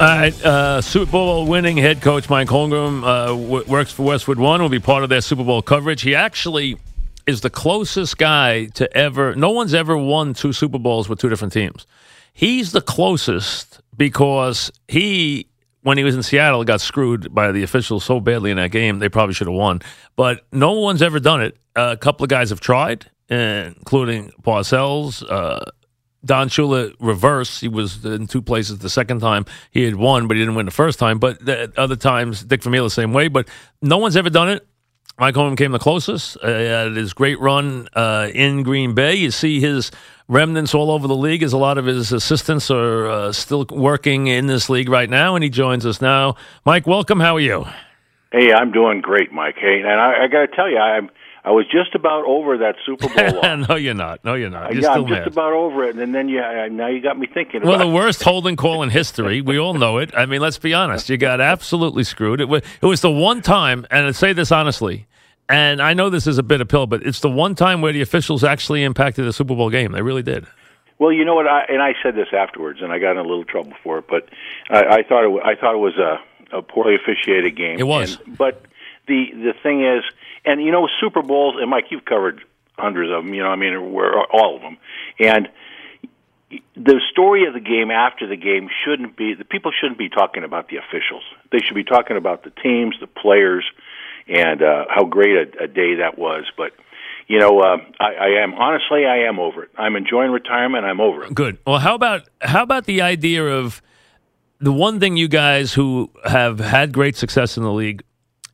All right, Super Bowl winning head coach Mike Holmgren works for Westwood One. Will be part of their Super Bowl coverage. He actually is the closest guy to ever. No one's ever won two Super Bowls with two different teams. He's the closest because he, when he was in Seattle, got screwed by the officials so badly in that game. They probably should have won. But no one's ever done it. A couple of guys have tried, including Parcells. Don Shula reversed. He was in two places the second time. He had won, but he didn't win the first time. But the other times, Dick Vermeil the same way. But no one's ever done it. Mike Holmgren came the closest. His great run in Green Bay. You see his remnants all over the league, as a lot of his assistants are still working in this league right now, and he joins us now. Mike, welcome. How are you? Hey, I'm doing great, Mike. Hey, and I got to tell you, I was just about over that Super Bowl loss. No, you're not. No, you're not. You're still I'm just mad. About over it, and then now you got me thinking about it. Well, the worst holding call in history. We all know it. I mean, let's be honest. You got absolutely screwed. It was the one time, and I say this honestly, and I know this is a bitter pill, but it's the one time where the officials actually impacted the Super Bowl game. They really did. Well, you know what? I said this afterwards, and I got in a little trouble for it, but I thought it was a poorly officiated game. It was. But the thing is, and, you know, Super Bowls, and, Mike, you've covered hundreds of them, you know, I mean, all of them. And the story of the game after the game shouldn't be, the people shouldn't be talking about the officials. They should be talking about the teams, the players, and how great a day that was. But, you know, I am over it. I'm enjoying retirement. I'm over it. Good. Well, how about the idea of the one thing you guys who have had great success in the league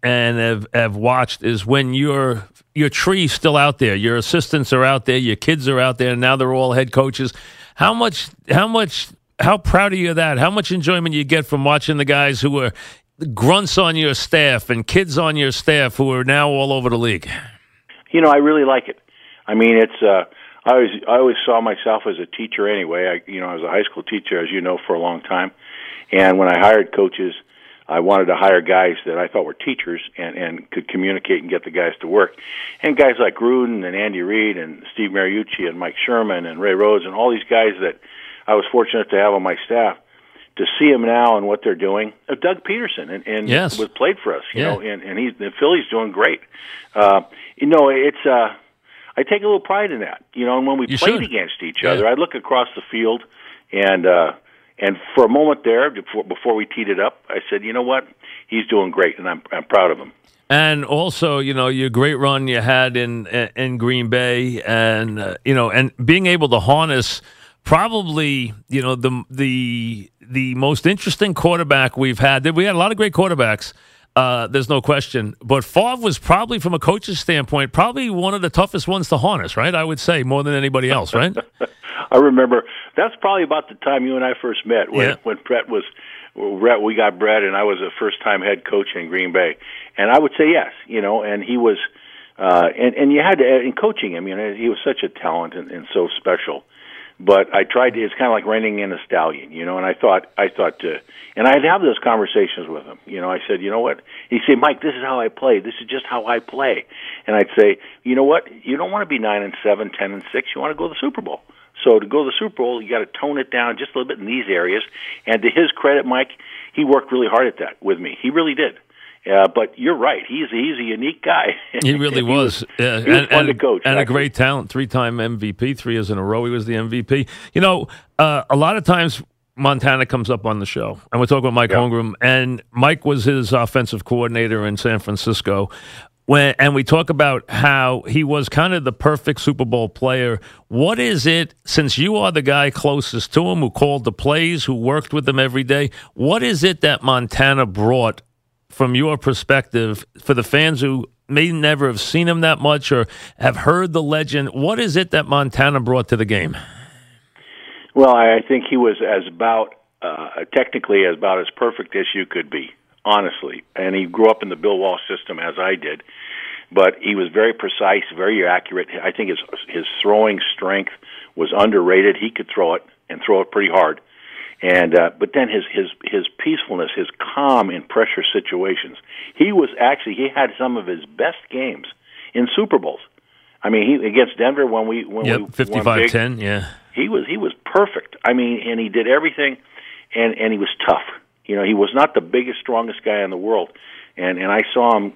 and have watched is when your tree's still out there, your assistants are out there, your kids are out there, and now they're all head coaches. How proud are you of that? How much enjoyment you get from watching the guys who were grunts on your staff and kids on your staff who are now all over the league? You know, I really like it. I mean, it's I always saw myself as a teacher anyway. I was a high school teacher, as you know, for a long time. And when I hired coaches, I wanted to hire guys that I thought were teachers and could communicate and get the guys to work. And guys like Gruden and Andy Reid and Steve Mariucci and Mike Sherman and Ray Rhodes and all these guys that I was fortunate to have on my staff, to see them now and what they're doing. Doug Peterson and yes, was played for us, you know, and he's, the Philly's doing great. You know, it's I take a little pride in that, you know. And when we played against each other, I look across the field and for a moment there, before we teed it up, I said, you know what? He's doing great, and I'm proud of him. And also, you know, your great run you had in Green Bay, and you know, and being able to harness probably, you know, the most interesting quarterback we've had. We had a lot of great quarterbacks. There's no question. But Favre was probably, from a coach's standpoint, probably one of the toughest ones to harness, right? I would say, more than anybody else, right? I remember. That's probably about the time you and I first met, when we got Brett, and I was a first-time head coach in Green Bay. And I would say yes, you know, and he was, and you had to, in coaching him, you know, he was such a talent and so special. But I tried to, it's kind of like reining in a stallion, you know, and I thought, and I'd have those conversations with him. You know, I said, you know what? He'd say, Mike, this is how I play. This is just how I play. And I'd say, you know what? You don't want to be 9-7, 10-6. You want to go to the Super Bowl. So to go to the Super Bowl, you got to tone it down just a little bit in these areas. And to his credit, Mike, he worked really hard at that with me. He really did. But you're right. He's a unique guy. He really was. He was fun to coach. And a great talent. 3-time MVP, 3 years in a row he was the MVP. You know, a lot of times Montana comes up on the show, and we're talking about Mike Holmgren, and Mike was his offensive coordinator in San Francisco. And we talk about how he was kind of the perfect Super Bowl player. What is it, since you are the guy closest to him, who called the plays, who worked with him every day, what is it that Montana brought from your perspective, for the fans who may never have seen him that much or have heard the legend? What is it that Montana brought to the game? Well, I think he was technically about as perfect as you could be, honestly. And he grew up in the Bill Walsh system, as I did. But he was very precise, very accurate. I think his throwing strength was underrated. He could throw it, and throw it pretty hard. And but then his peacefulness, his calm in pressure situations. He had some of his best games in Super Bowls. I mean, he against Denver when we 55-10, he was perfect. I mean, and he did everything, and he was tough. You know, he was not the biggest, strongest guy in the world. And I saw him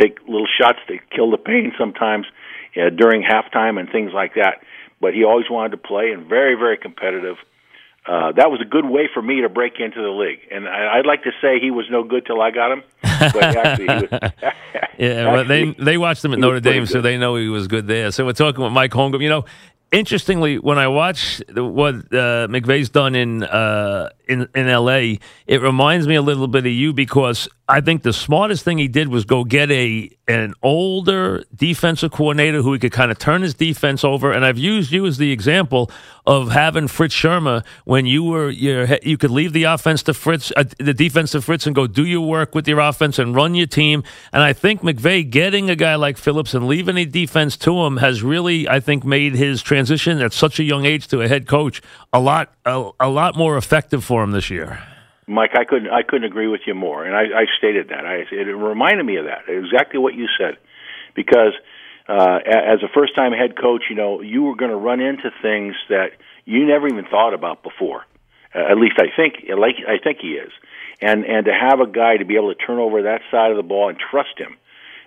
take little shots to kill the pain sometimes during halftime and things like that. But he always wanted to play and very, very competitive. That was a good way for me to break into the league. And I'd like to say he was no good till I got him. But actually, he was, they watched him at Notre Dame, so they know he was good there. So we're talking with Mike Holmgren. You know, interestingly, when I watch what McVay's done in L.A., it reminds me a little bit of you, because I think the smartest thing he did was go get an older defensive coordinator who he could kind of turn his defense over. And I've used you as the example of having Fritz Schirmer when you could leave the offense to Fritz, the defense to Fritz, and go do your work with your offense and run your team. And I think McVay getting a guy like Phillips and leaving a defense to him has really, I think, made his transition at such a young age to a head coach a lot more effective for him this year. Mike, I couldn't agree with you more, and I stated that. It reminded me of that, exactly what you said, because as a first-time head coach, you know, you were going to run into things that you never even thought about before. At least I think he is, and to have a guy to be able to turn over that side of the ball and trust him,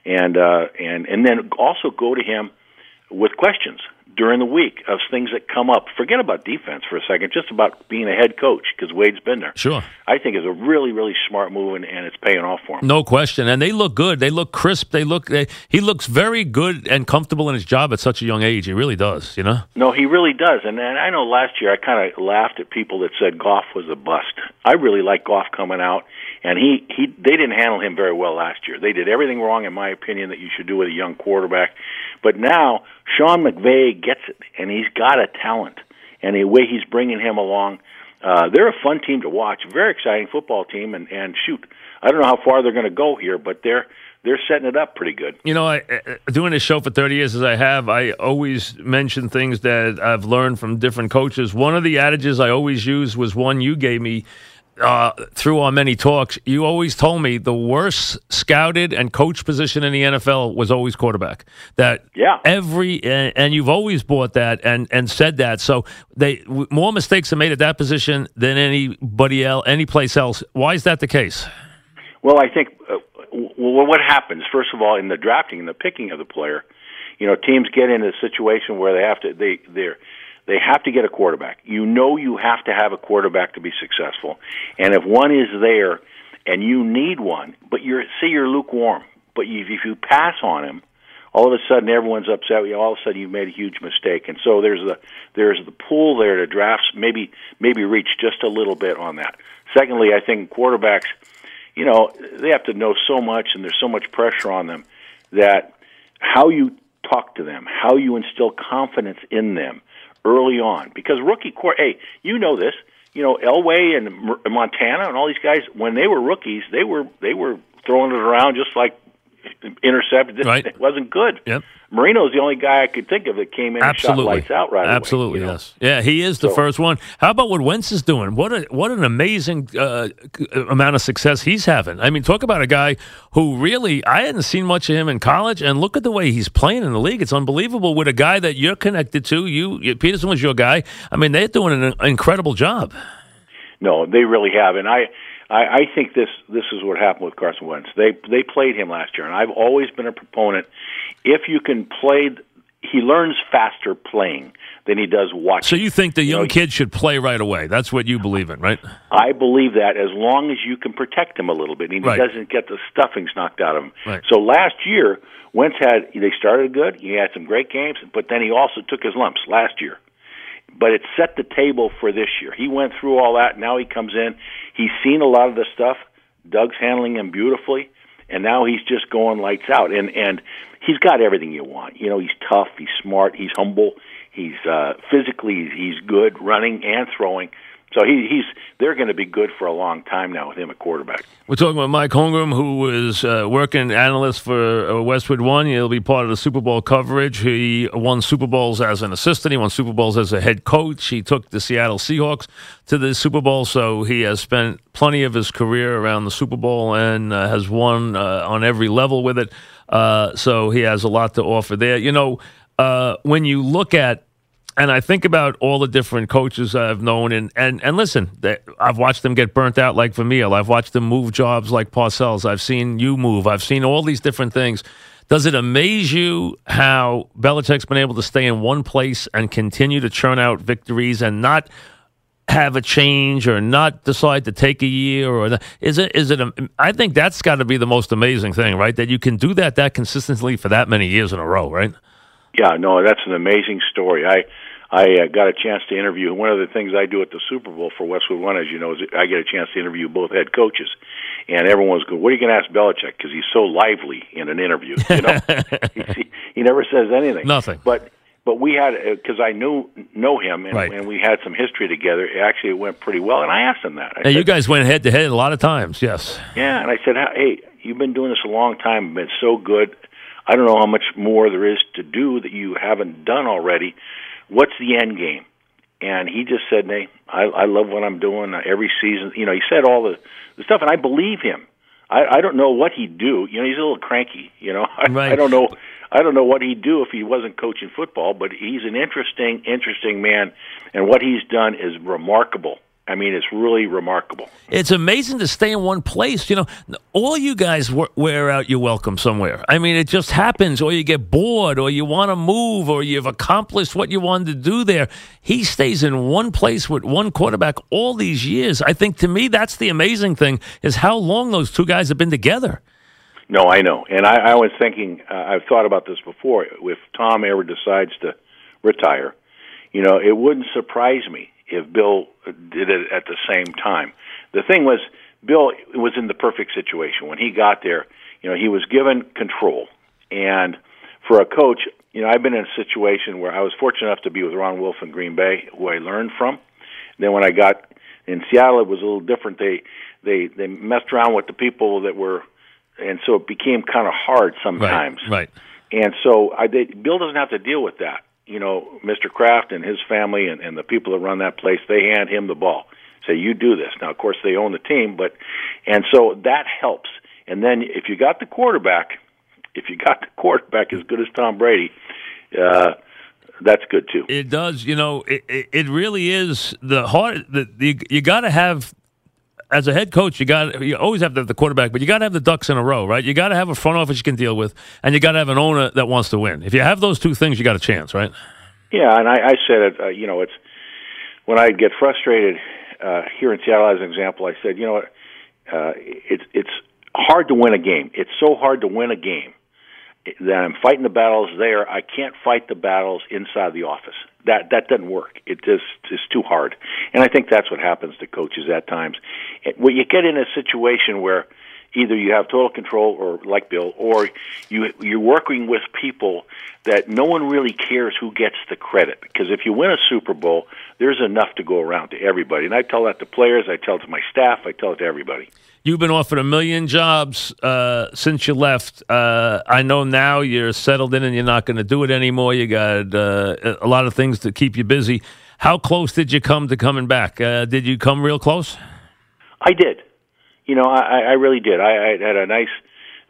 and then also go to him with questions during the week of things that come up. Forget about defense for a second, just about being a head coach, because Wade's been there. Sure. I think it's a really, really smart move, and it's paying off for him. No question. And they look good. They look crisp. He looks very good and comfortable in his job at such a young age. He really does, you know? No, he really does. And I know last year I kind of laughed at people that said Goff was a bust. I really like Goff coming out, and they didn't handle him very well last year. They did everything wrong, in my opinion, that you should do with a young quarterback. But now Sean McVay gets it, and he's got a talent, and the way he's bringing him along, they're a fun team to watch, very exciting football team, and shoot, I don't know how far they're going to go here, but they're setting it up pretty good. You know, doing this show for 30 years as I have, I always mention things that I've learned from different coaches. One of the adages I always used was one you gave me through our many talks. You always told me the worst scouted and coached position in the NFL was always quarterback. That and you've always bought that and said that. So more mistakes are made at that position than anybody else, any place else. Why is that the case? Well, I think what happens first of all in the drafting and the picking of the player, you know, teams get into a situation where they have to get a quarterback. You know you have to have a quarterback to be successful. And if one is there and you need one, but you're lukewarm, but if you pass on him, all of a sudden everyone's upset. All of a sudden you've made a huge mistake. And so there's the pull there to drafts, maybe reach just a little bit on that. Secondly, I think quarterbacks, you know, they have to know so much and there's so much pressure on them that how you talk to them, how you instill confidence in them, early on, because you know this. You know Elway and Montana and all these guys when they were rookies, they were throwing it around just like intercepted. Right. It wasn't good. Yep. Marino's the only guy I could think of that came in and shot lights out right away. Absolutely, you know? Yes. Yeah, he is the first one. How about what Wentz is doing? What an amazing amount of success he's having. I mean, talk about a guy who really, I hadn't seen much of him in college, and look at the way he's playing in the league. It's unbelievable with a guy that you're connected to. Peterson was your guy. I mean, they're doing an incredible job. No, they really have, and I think this is what happened with Carson Wentz. They played him last year, and I've always been a proponent. If you can play, he learns faster playing than he does watching. So you think the young kid should play right away? That's what you believe in, right? I believe that as long as you can protect him a little bit, and he doesn't get the stuffings knocked out of him. Right. So last year, Wentz they started good. He had some great games, but then he also took his lumps last year. But it set the table for this year. He went through all that. Now he comes in. He's seen a lot of the stuff. Doug's handling him beautifully. And now he's just going lights out. And he's got everything you want. You know, he's tough. He's smart. He's humble. He's physically, he's good running and throwing. So they're going to be good for a long time now with him at quarterback. We're talking about Mike Holmgren, who is working analyst for Westwood One. He'll be part of the Super Bowl coverage. He won Super Bowls as an assistant. He won Super Bowls as a head coach. He took the Seattle Seahawks to the Super Bowl, so he has spent plenty of his career around the Super Bowl and has won on every level with it. So he has a lot to offer there. You know, when you look at And I think about all the different coaches I've known, and listen, I've watched them get burnt out like Vermeil. I've watched them move jobs like Parcells. I've seen you move. I've seen all these different things. Does it amaze you how Belichick's been able to stay in one place and continue to churn out victories and not have a change or not decide to take a year? Or I think that's got to be the most amazing thing, right? That you can do that consistently for that many years in a row, right? Yeah, no, that's an amazing story. I got a chance to interview. One of the things I do at the Super Bowl for Westwood One, as you know, is I get a chance to interview both head coaches. And everyone's going, what are you going to ask Belichick? Because he's so lively in an interview. You know, he never says anything. Nothing. But we had, because I know him, and, right. and we had some history together. Actually, it went pretty well, and I asked him that. You guys went head-to-head a lot of times, yes. Yeah, and I said, hey, you've been doing this a long time, been so good. I don't know how much more there is to do that you haven't done already. What's the end game? And he just said, hey, I love what I'm doing every season. You know, he said all the stuff, and I believe him. I don't know what he'd do. You know, he's a little cranky. You know, right. I don't know what he'd do if he wasn't coaching football. But he's an interesting man, and what he's done is remarkable. I mean, it's really remarkable. It's amazing to stay in one place. You know, all you guys wear out your welcome somewhere. I mean, it just happens, or you get bored, or you want to move, or you've accomplished what you wanted to do there. He stays in one place with one quarterback all these years. I think, to me, that's the amazing thing, is how long those two guys have been together. No, I know. And I was thinking, I've thought about this before, if Tom ever decides to retire, you know, it wouldn't surprise me if Bill did it at the same time. The thing was, Bill was in the perfect situation. When he got there, you know, he was given control. And for a coach, you know, I've been in a situation where I was fortunate enough to be with Ron Wolf in Green Bay, who I learned from. And then when I got in Seattle, it was a little different. They messed around with the people that were, and so it became kind of hard sometimes. Right. And so Bill doesn't have to deal with that. You know, Mr. Kraft and his family and the people that run that place, they hand him the ball. Say, you do this. Now, of course, they own the team, and so that helps. And then if you got the quarterback, as good as Tom Brady, that's good too. It does. You know, it really is the hard. You got to have. As a head coach, you always have to have the quarterback, but you got to have the ducks in a row, right? You got to have a front office you can deal with, and you got to have an owner that wants to win. If you have those two things, you got a chance, right? Yeah, and I said it. You know, it's when I get frustrated here in Seattle, as an example. I said, you know, it's hard to win a game. It's so hard to win a game that I'm fighting the battles there. I can't fight the battles inside the office. That doesn't work. It's too hard. And I think that's what happens to coaches at times. When you get in a situation where either you have total control, or like Bill, or you're working with people that no one really cares who gets the credit. Because if you win a Super Bowl, there's enough to go around to everybody. And I tell that to players, I tell it to my staff, I tell it to everybody. You've been offered a million jobs since you left. I know now you're settled in and you're not going to do it anymore. You got a lot of things to keep you busy. How close did you come to coming back? Did you come real close? I did. You know, I really did. I had a nice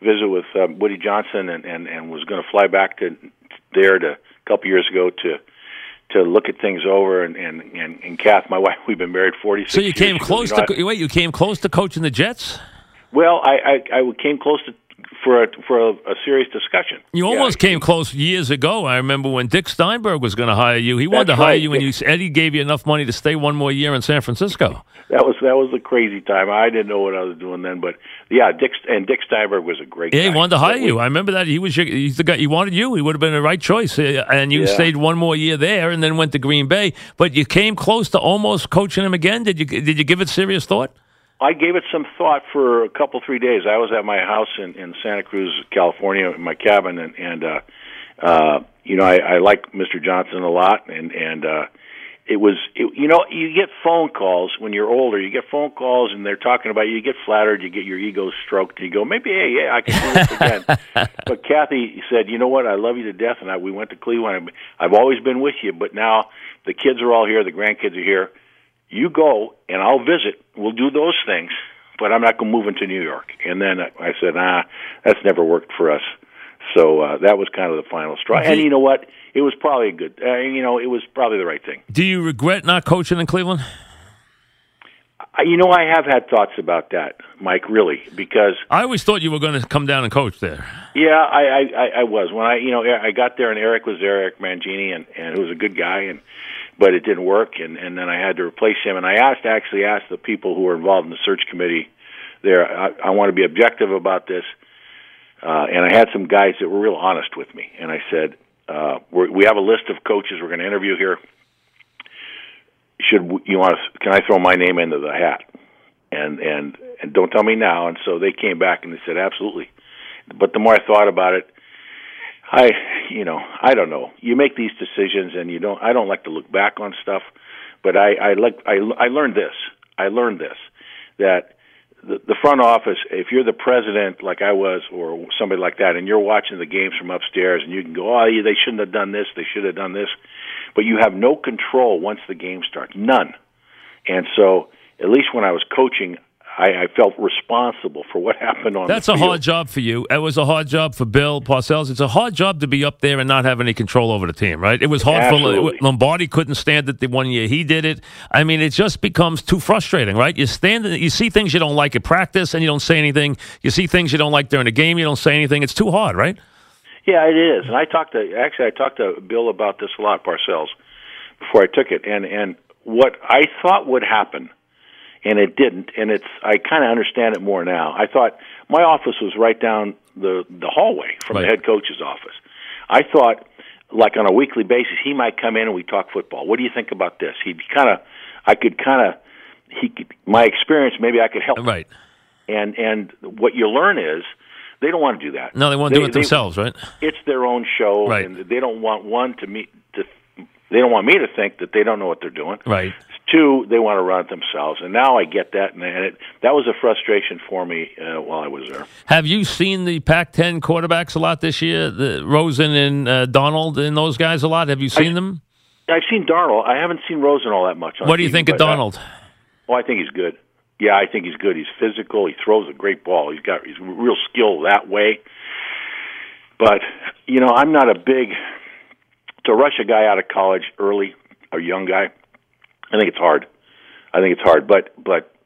visit with Woody Johnson, and was going to fly back to there a couple years ago to look at things over. And Kath, my wife, we've been married 46 years. So you came close to You came close to coaching the Jets? Well, I came close to for a serious discussion. You almost came close years ago. I remember when Dick Steinberg was going to hire you. He wanted to hire you, and Eddie gave you enough money to stay one more year in San Francisco. That was the crazy time. I didn't know what I was doing then, but yeah, Dick Steinberg was a great guy. He wanted to hire you. I remember that. He's the guy. He wanted you. He would have been the right choice, and you stayed one more year there, and then went to Green Bay. But you came close to almost coaching him again. Did you give it serious thought? I gave it some thought for a couple, 3 days. I was at my house in Santa Cruz, California, in my cabin, you know, I like Mr. Johnson a lot, and you know, you get phone calls when you're older. You get phone calls, and they're talking about you. You get flattered. You get your ego stroked. And you go, maybe, hey, yeah, I can do this again. But Kathy said, you know what? I love you to death, and we went to Cleveland. I've always been with you, but now the kids are all here. The grandkids are here. You go, and I'll visit. We'll do those things, but I'm not going to move into New York. And then I said, that's never worked for us. So that was kind of the final straw. And you know what? It was probably a good. It was probably the right thing. Do you regret not coaching in Cleveland? I have had thoughts about that, Mike. Really, because I always thought you were going to come down and coach there. Yeah, I was when I got there, and Eric was there, Eric Mangini, and who was a good guy, but it didn't work, and then I had to replace him. And I asked the people who were involved in the search committee there. I want to be objective about this. And I had some guys that were real honest with me. And I said, we have a list of coaches we're going to interview here. Can I throw my name into the hat? And don't tell me now. And so they came back and they said, absolutely. But the more I thought about it, I don't know. You make these decisions and I don't like to look back on stuff, but I learned this, that the front office, if you're the president like I was or somebody like that, and you're watching the games from upstairs and you can go, oh, they shouldn't have done this, they should have done this, but you have no control once the game starts, none. And so at least when I was coaching, I felt responsible for what happened on the field. That's a hard job for you. It was a hard job for Bill Parcells. It's a hard job to be up there and not have any control over the team, right? It was hard for Lombardi. Couldn't stand it the one year he did it. I mean, it just becomes too frustrating, right? You see things you don't like at practice, and you don't say anything. You see things you don't like during the game, you don't say anything. It's too hard, right? Yeah, it is. And I talked to Bill about this a lot, Parcells, before I took it, and what I thought would happen. And it didn't, and I kind of understand it more now. I thought my office was right down the hallway from the head coach's office. I thought, like on a weekly basis, he might come in and we talk football. What do you think about this? My experience, maybe I could help. Right. And what you learn is they don't want to do that. No, they want to do it themselves, right? It's their own show, right. And they don't want they don't want me to think that they don't know what they're doing. Right. Two, they want to run it themselves. And now I get that, and that was a frustration for me while I was there. Have you seen the Pac-10 quarterbacks a lot this year, Rosen and Donald and those guys a lot? Have you seen them? I've seen Donald. I haven't seen Rosen all that much. What do you think of Donald? I think he's good. Yeah, I think he's good. He's physical. He throws a great ball. He's real skill that way. But, I'm not to rush a guy out of college early, a young guy, I think it's hard. But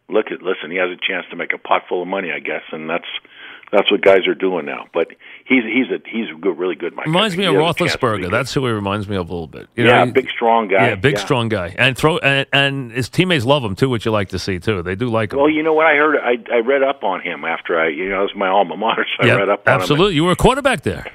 listen, he has a chance to make a pot full of money, I guess, and that's what guys are doing now. But he's good, really good. Mike reminds me of Roethlisberger. That's who he reminds me of a little bit. Big strong guy. Yeah, strong guy, and his teammates love him too, which you like to see too. They do like him. Well, you know what I heard? I read up on him after it was my alma mater, so I read up on him. Absolutely, you were a quarterback there.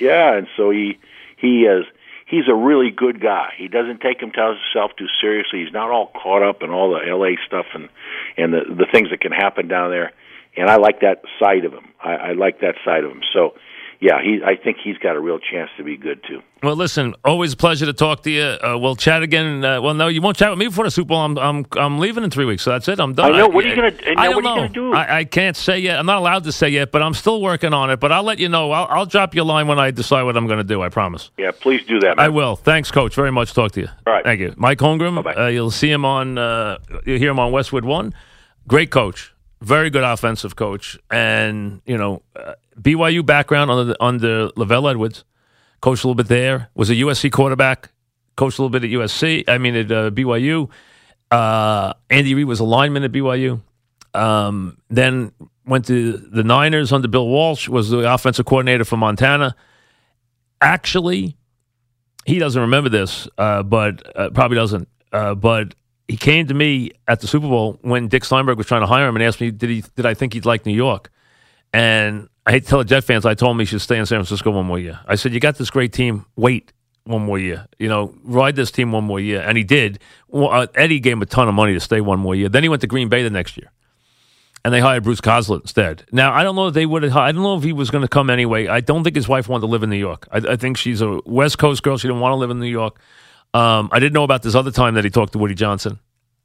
Yeah, and so he is. He's a really good guy. He doesn't take himself too seriously. He's not all caught up in all the L.A. stuff and the things that can happen down there. And I like that side of him. I like that side of him. So, yeah, I think he's got a real chance to be good, too. Well, listen, always a pleasure to talk to you. We'll chat again. Well, no, you won't chat with me before the Super Bowl. I'm leaving in 3 weeks, so that's it. I'm done. I know. What are you going to do? I can't say yet. I'm not allowed to say yet, but I'm still working on it. But I'll let you know. I'll drop you a line when I decide what I'm going to do, I promise. Yeah, please do that, man. I will. Thanks, Coach. Very much. Talk to you. All right. Thank you. Mike Holmgren. You'll hear him on Westwood One. Great coach. Very good offensive coach. And, BYU background under Lavelle Edwards. Coached a little bit there. Was a USC quarterback. Coached a little bit at USC. I mean, at BYU. Andy Reid was a lineman at BYU. Then went to the Niners under Bill Walsh. Was the offensive coordinator for Montana. Actually, he doesn't remember this, but probably doesn't. But he came to me at the Super Bowl when Dick Steinberg was trying to hire him and asked me, did I think he'd like New York? And I hate to tell the Jet fans, I told him he should stay in San Francisco one more year. I said, you got this great team. Wait one more year. Ride this team one more year. And he did. Eddie gave him a ton of money to stay one more year. Then he went to Green Bay the next year. And they hired Bruce Coslett instead. Now, I don't know if I don't know if he was going to come anyway. I don't think his wife wanted to live in New York. I think she's a West Coast girl. She didn't want to live in New York. I didn't know about this other time that he talked to Woody Johnson,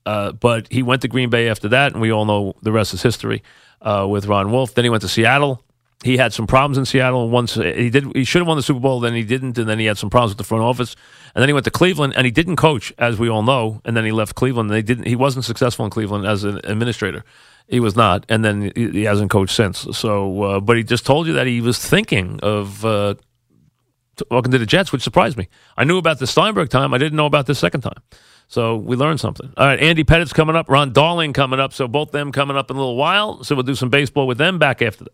but he went to Green Bay after that, and we all know the rest is history with Ron Wolf. Then he went to Seattle. He had some problems in Seattle. Once he should have won the Super Bowl, then he didn't, and then he had some problems with the front office. And then he went to Cleveland, and he didn't coach, as we all know. And then he left Cleveland. He wasn't successful in Cleveland as an administrator. He was not, and then he hasn't coached since. So, but he just told you that he was thinking of walking to the Jets, which surprised me. I knew about the Steinberg time. I didn't know about this second time. So we learned something. All right, Andy Pettit's coming up, Ron Darling coming up. So both them coming up in a little while. So we'll do some baseball with them back after this.